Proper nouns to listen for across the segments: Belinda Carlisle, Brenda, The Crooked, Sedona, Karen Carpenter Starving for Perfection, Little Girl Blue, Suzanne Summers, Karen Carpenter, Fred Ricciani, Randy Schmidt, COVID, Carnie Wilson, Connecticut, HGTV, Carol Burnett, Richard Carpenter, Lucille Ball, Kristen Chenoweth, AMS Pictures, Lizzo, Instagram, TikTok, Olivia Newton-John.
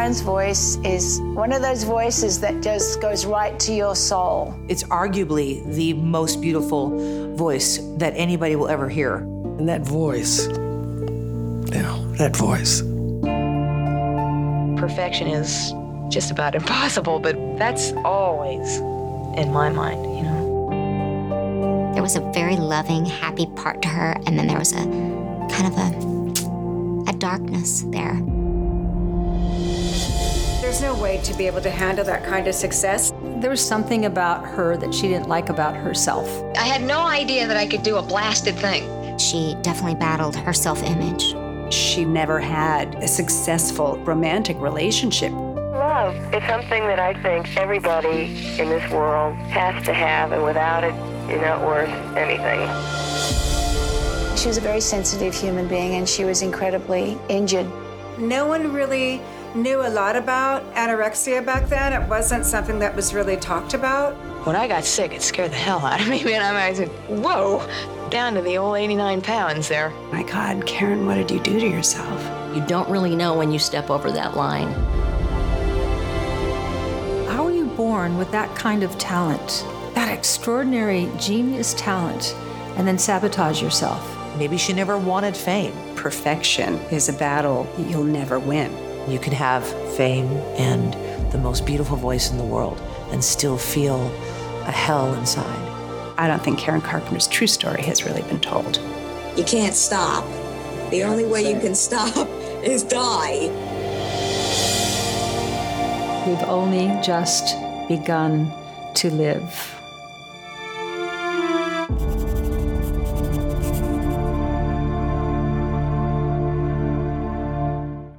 Karen's voice is one of those voices that just goes right to your soul. It's arguably the most beautiful voice that anybody will ever hear. And that voice, you know, that voice. Perfection is just about impossible, but that's always in my mind, you know. There was a very loving, happy part to her, and then there was a kind of a darkness there. There's no way to be able to handle that kind of success. There was something about her that she didn't like about herself. I had no idea that I could do a blasted thing. She definitely battled her self-image. She never had a successful romantic relationship. Love is something that I think everybody in this world has to have, and without it, you're not worth anything. She was a very sensitive human being, and she was incredibly injured. No one really knew a lot about anorexia back then. It wasn't something that was really talked about. When I got sick, it scared the hell out of me, man. I said, whoa, down to the old 89 pounds there. My God, Karen, what did you do to yourself? You don't really know when you step over that line. How are you born with that kind of talent, that extraordinary genius talent, and then sabotage yourself? Maybe she never wanted fame. Perfection is a battle you'll never win. You can have fame and the most beautiful voice in the world and still feel a hell inside. I don't think Karen Carpenter's true story has really been told. You can't stop. The only way you can stop is die. We've only just begun to live.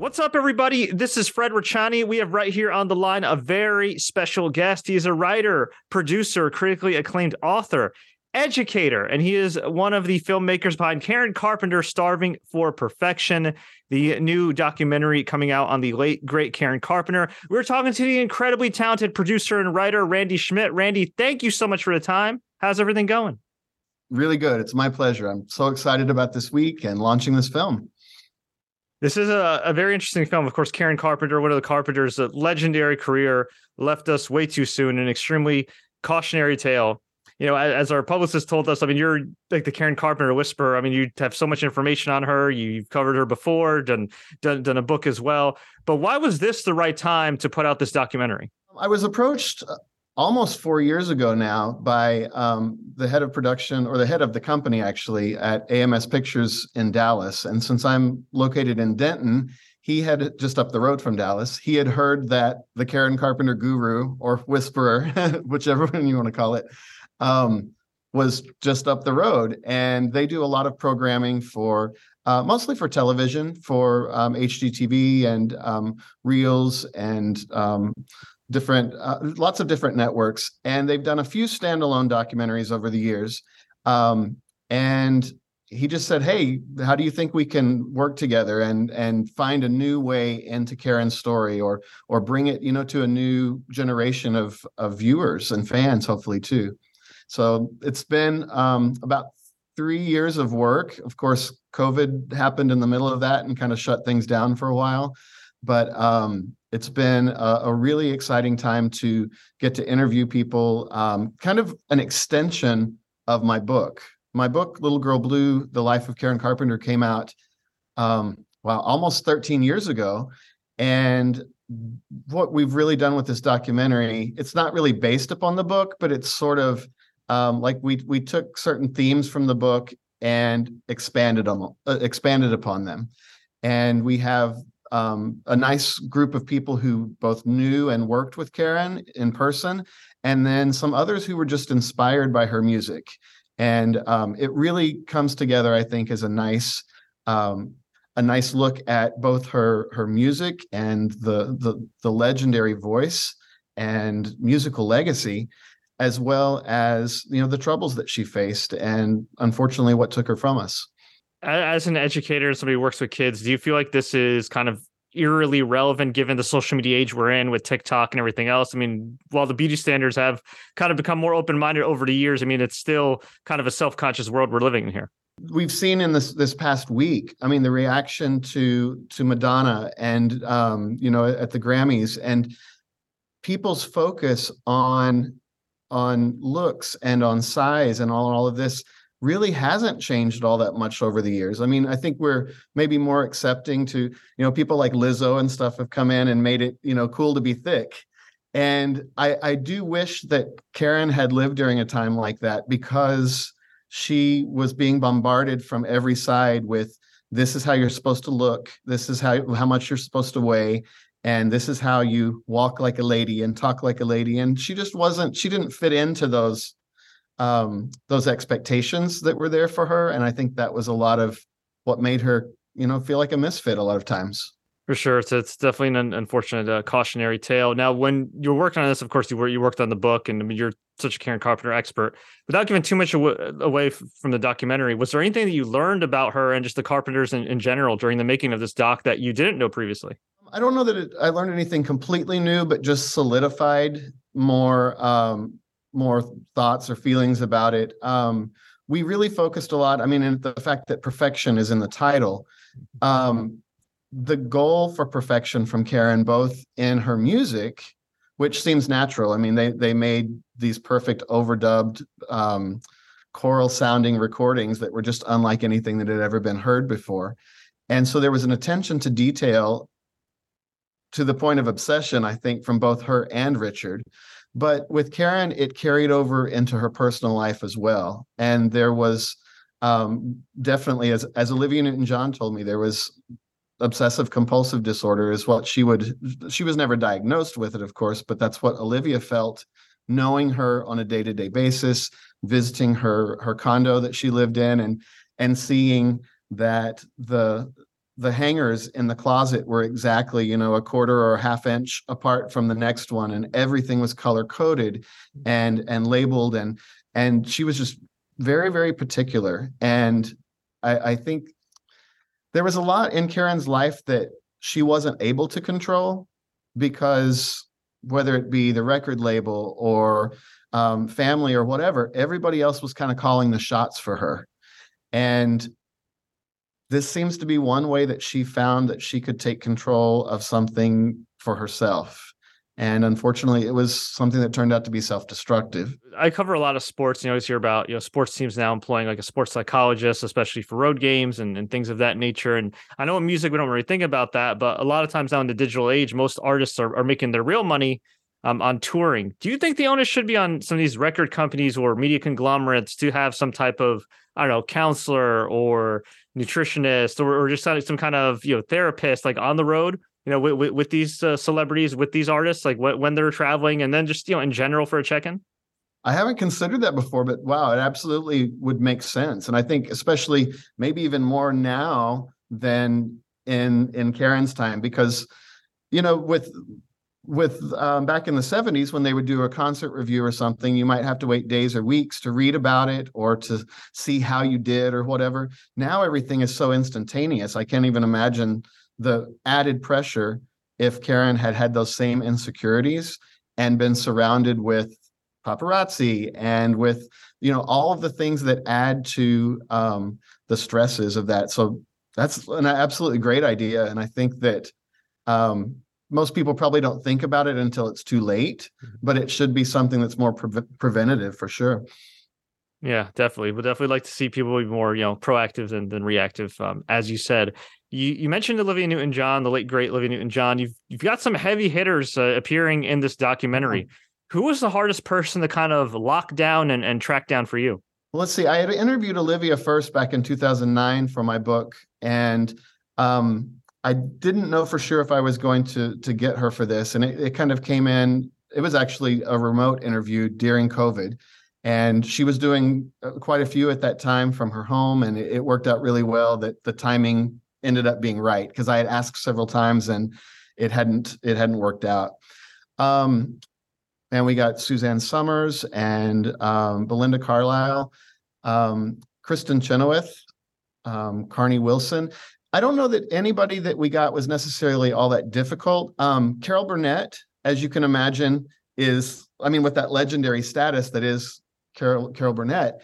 What's up, everybody? This is Fred Ricciani. We have right here on the line a very special guest. He's a writer, producer, critically acclaimed author, educator, and he is one of the filmmakers behind Karen Carpenter Starving for Perfection, the new documentary coming out on the late, great Karen Carpenter. We're talking to the incredibly talented producer and writer, Randy Schmidt. Randy, thank you so much for the time. How's everything going? Really good. It's my pleasure. I'm so excited about this week and launching this film. This is a very interesting film. Of course, Karen Carpenter, one of the Carpenters, a legendary career, left us way too soon, an extremely cautionary tale. You know, as our publicist told us, I mean, you're like the Karen Carpenter whisperer. I mean, you have so much information on her. You've covered her before, done a book as well. But why was this the right time to put out this documentary? I was approached almost 4 years ago now by the head of production, or the head of the company actually, at AMS Pictures in Dallas. And since I'm located in Denton, he had just up the road from Dallas. He had heard that the Karen Carpenter guru or whisperer, whichever one you want to call it, was just up the road. And they do a lot of programming for mostly for television, for HGTV and Reels and different, lots of different networks. And they've done a few standalone documentaries over the years. And he just said, hey, how do you think we can work together and find a new way into Karen's story, or bring it, you know, to a new generation of viewers and fans, hopefully, too. So it's been about 3 years of work. Of course, COVID happened in the middle of that and kind of shut things down for a while. But it's been a really exciting time to get to interview people, kind of an extension of my book. My book, Little Girl Blue, The Life of Karen Carpenter, came out almost 13 years ago. And what we've really done with this documentary, it's not really based upon the book, but it's sort of like we took certain themes from the book and expanded upon them. And we have a nice group of people who both knew and worked with Karen in person, and then some others who were just inspired by her music. And it really comes together, I think, as a nice look at both her music and the legendary voice and musical legacy, as well as, you know, the troubles that she faced and, unfortunately, what took her from us. As an educator, somebody who works with kids, do you feel like this is kind of eerily relevant given the social media age we're in with TikTok and everything else? I mean, while the beauty standards have kind of become more open-minded over the years, I mean, it's still kind of a self-conscious world we're living in here. We've seen in this past week, I mean, the reaction to Madonna and, you know, at the Grammys, and people's focus on looks and on size and all of this really hasn't changed all that much over the years. I mean, I think we're maybe more accepting to, you know, people like Lizzo and stuff have come in and made it, you know, cool to be thick. And I do wish that Karen had lived during a time like that, because she was being bombarded from every side with, this is how you're supposed to look, this is how much you're supposed to weigh, and this is how you walk like a lady and talk like a lady. And she just wasn't, she didn't fit into those expectations that were there for her. And I think that was a lot of what made her, you know, feel like a misfit a lot of times. For sure. So it's definitely an unfortunate cautionary tale. Now, when you're working on this, of course, you worked on the book, and I mean, you're such a Karen Carpenter expert. Without giving too much away from the documentary, was there anything that you learned about her and just the Carpenters in general during the making of this doc that you didn't know previously? I don't know that I learned anything completely new, but just solidified more thoughts or feelings about it. We really focused a lot. I mean, and the fact that perfection is in the title, the goal for perfection from Karen, both in her music, which seems natural. I mean, they made these perfect overdubbed choral sounding recordings that were just unlike anything that had ever been heard before. And so there was an attention to detail to the point of obsession, I think, from both her and Richard. But with Karen, it carried over into her personal life as well. And there was definitely, as Olivia Newton-John told me, there was obsessive compulsive disorder is what she was never diagnosed with it, of course, but that's what Olivia felt, knowing her on a day-to-day basis, visiting her condo that she lived in, and seeing that the hangers in the closet were exactly, you know, a quarter or a half inch apart from the next one, and everything was color coded and labeled, and she was just very, very particular. And I think there was a lot in Karen's life that she wasn't able to control, because whether it be the record label or family or whatever, everybody else was kind of calling the shots for her. And this seems to be one way that she found that she could take control of something for herself. And unfortunately, it was something that turned out to be self-destructive. I cover a lot of sports, and you always hear about, you know, sports teams now employing like a sports psychologist, especially for road games and things of that nature. And I know in music, we don't really think about that, but a lot of times now in the digital age, most artists are making their real money on touring. Do you think the onus should be on some of these record companies or media conglomerates to have some type of, I don't know, counselor or nutritionist or just some kind of, you know, therapist, like on the road? You know, with these celebrities, with these artists, like when they're traveling, and then just, you know, in general for a check-in? I haven't considered that before, but wow, it absolutely would make sense. And I think especially maybe even more now than in Karen's time, because, you know, with back in the 70s, when they would do a concert review or something, you might have to wait days or weeks to read about it or to see how you did or whatever. Now everything is so instantaneous. I can't even imagine the added pressure if Karen had those same insecurities and been surrounded with paparazzi and with, you know, all of the things that add to the stresses of that. So that's an absolutely great idea. And I think that most people probably don't think about it until it's too late, but it should be something that's more preventative for sure. Yeah, definitely. We'll definitely like to see people be more, you know, proactive than reactive. As you said, you mentioned Olivia Newton-John, the late great Olivia Newton-John. You've got some heavy hitters appearing in this documentary. Mm-hmm. Who was the hardest person to kind of lock down and track down for you? Well, let's see. I had interviewed Olivia first back in 2009 for my book, and I didn't know for sure if I was going to get her for this, and it kind of came in. It was actually a remote interview during COVID. And she was doing quite a few at that time from her home, and it worked out really well that the timing ended up being right, because I had asked several times and it hadn't worked out. And we got Suzanne Summers and Belinda Carlisle, Kristen Chenoweth, Carnie Wilson. I don't know that anybody that we got was necessarily all that difficult. Carol Burnett, as you can imagine, is, I mean, with that legendary status that is Carol Burnett,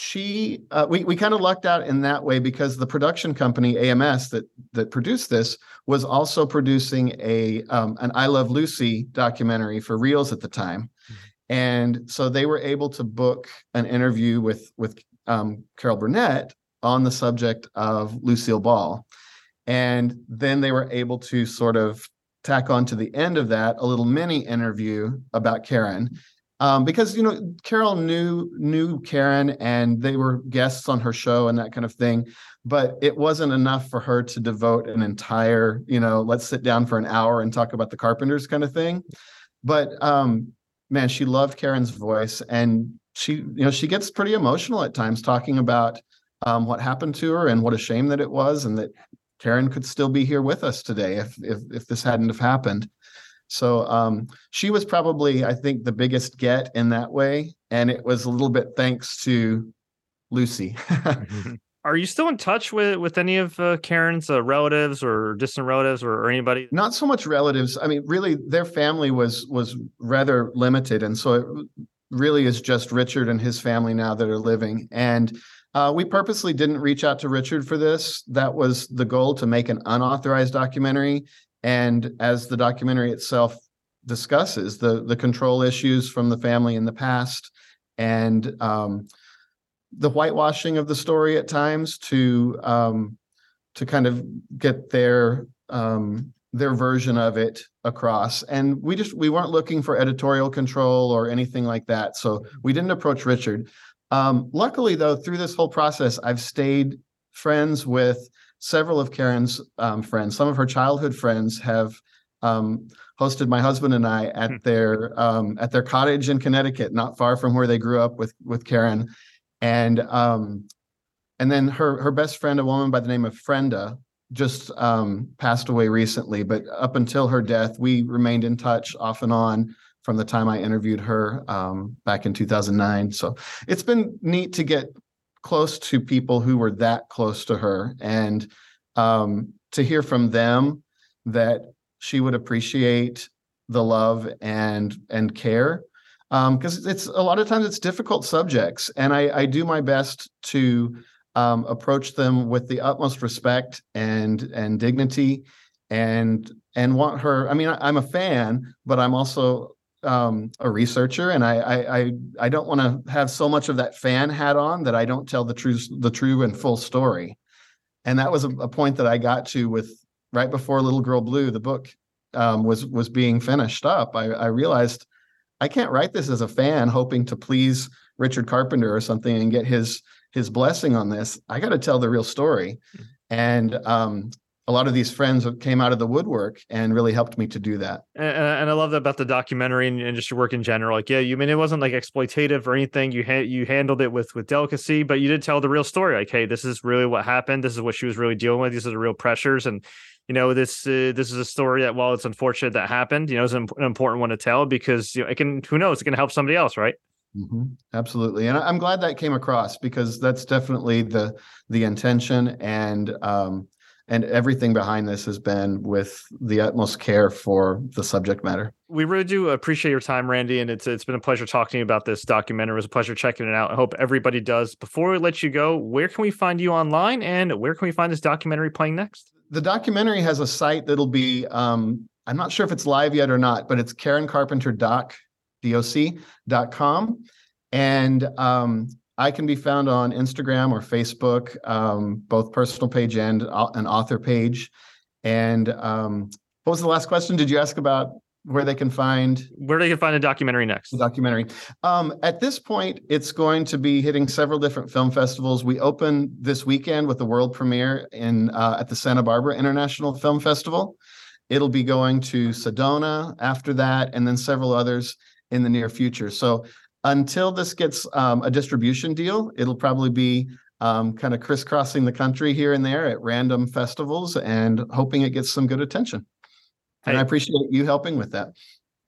she we kind of lucked out in that way because the production company AMS that produced this was also producing an I Love Lucy documentary for Reels at the time, and so they were able to book an interview with Carol Burnett on the subject of Lucille Ball, and then they were able to sort of tack on to the end of that a little mini interview about Karen. Because, you know, Carol knew Karen and they were guests on her show and that kind of thing, but it wasn't enough for her to devote an entire, you know, let's sit down for an hour and talk about the Carpenters kind of thing. But man, she loved Karen's voice, and she, you know, she gets pretty emotional at times talking about what happened to her and what a shame that it was, and that Karen could still be here with us today if this hadn't have happened. So she was probably, I think, the biggest get in that way. And it was a little bit thanks to Lucy. Are you still in touch with any of Karen's relatives or distant relatives or anybody? Not so much relatives. I mean, really, their family was rather limited. And so it really is just Richard and his family now that are living. And we purposely didn't reach out to Richard for this. That was the goal, to make an unauthorized documentary. And as the documentary itself discusses, the control issues from the family in the past and the whitewashing of the story at times to kind of get their version of it across. And we weren't looking for editorial control or anything like that. So we didn't approach Richard. Luckily, though, through this whole process, I've stayed friends with several of Karen's friends. Some of her childhood friends have hosted my husband and I at their cottage in Connecticut, not far from where they grew up with Karen. And then her best friend, a woman by the name of Brenda, just passed away recently. But up until her death, we remained in touch off and on from the time I interviewed her back in 2009. So it's been neat to get close to people who were that close to her, and to hear from them that she would appreciate the love and care, because it's a lot of times it's difficult subjects, and I do my best to approach them with the utmost respect and dignity and want her. I mean, I'm a fan, but I'm also a researcher, and I don't want to have so much of that fan hat on that I don't tell the true and full story. And that was a point that I got to with right before Little Girl Blue, the book was being finished up. I realized I can't write this as a fan hoping to please Richard Carpenter or something and get his blessing on this. I got to tell the real story. And a lot of these friends came out of the woodwork and really helped me to do that. And I love that about the documentary and just your work in general. Like, yeah, you mean it wasn't like exploitative or anything. You handled it with delicacy, but you did tell the real story. Like, hey, this is really what happened. This is what she was really dealing with. These are the real pressures. And, you know, this is a story that, while it's unfortunate that happened, you know, it's an important one to tell because, you know, it can, who knows, it can help somebody else, right? Mm-hmm. Absolutely. And I'm glad that came across, because that's definitely the intention, and everything behind this has been with the utmost care for the subject matter. We really do appreciate your time, Randy, and it's been a pleasure talking to you about this documentary. It was a pleasure checking it out. I hope everybody does. Before we let you go, where can we find you online, and where can we find this documentary playing next? The documentary has a site that'll be, I'm not sure if it's live yet or not, but it's KarenCarpenterDoc.com. And I can be found on Instagram or Facebook, both personal page and an author page. And what was the last question? Did you ask about where they can find a documentary next? The documentary. At this point, it's going to be hitting several different film festivals. We open this weekend with the world premiere at the Santa Barbara International Film Festival. It'll be going to Sedona after that, and then several others in the near future. So until this gets a distribution deal, it'll probably be kind of crisscrossing the country here and there at random festivals and hoping it gets some good attention. And I appreciate you helping with that.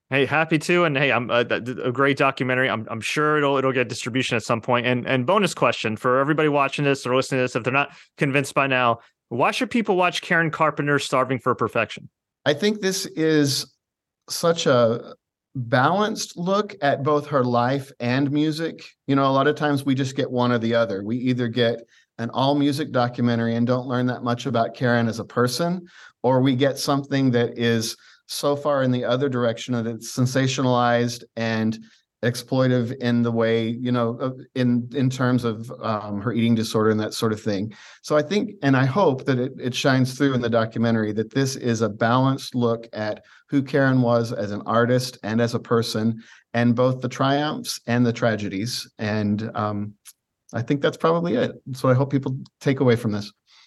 Hey, happy to. And hey, I'm a great documentary. I'm sure it'll get distribution at some point. And bonus question for everybody watching this or listening to this, if they're not convinced by now, why should people watch Karen Carpenter Starving for Perfection? I think this is such a balanced look at both her life and music. You know, a lot of times we just get one or the other. We either get an all music documentary and don't learn that much about Karen as a person, or we get something that is so far in the other direction that it's sensationalized and exploitive in the way, you know, in terms of her eating disorder and that sort of thing. So I think, and I hope that it shines through in the documentary that this is a balanced look at who Karen was as an artist and as a person, and both the triumphs and the tragedies. And I think that's probably it. So I hope people take away from this.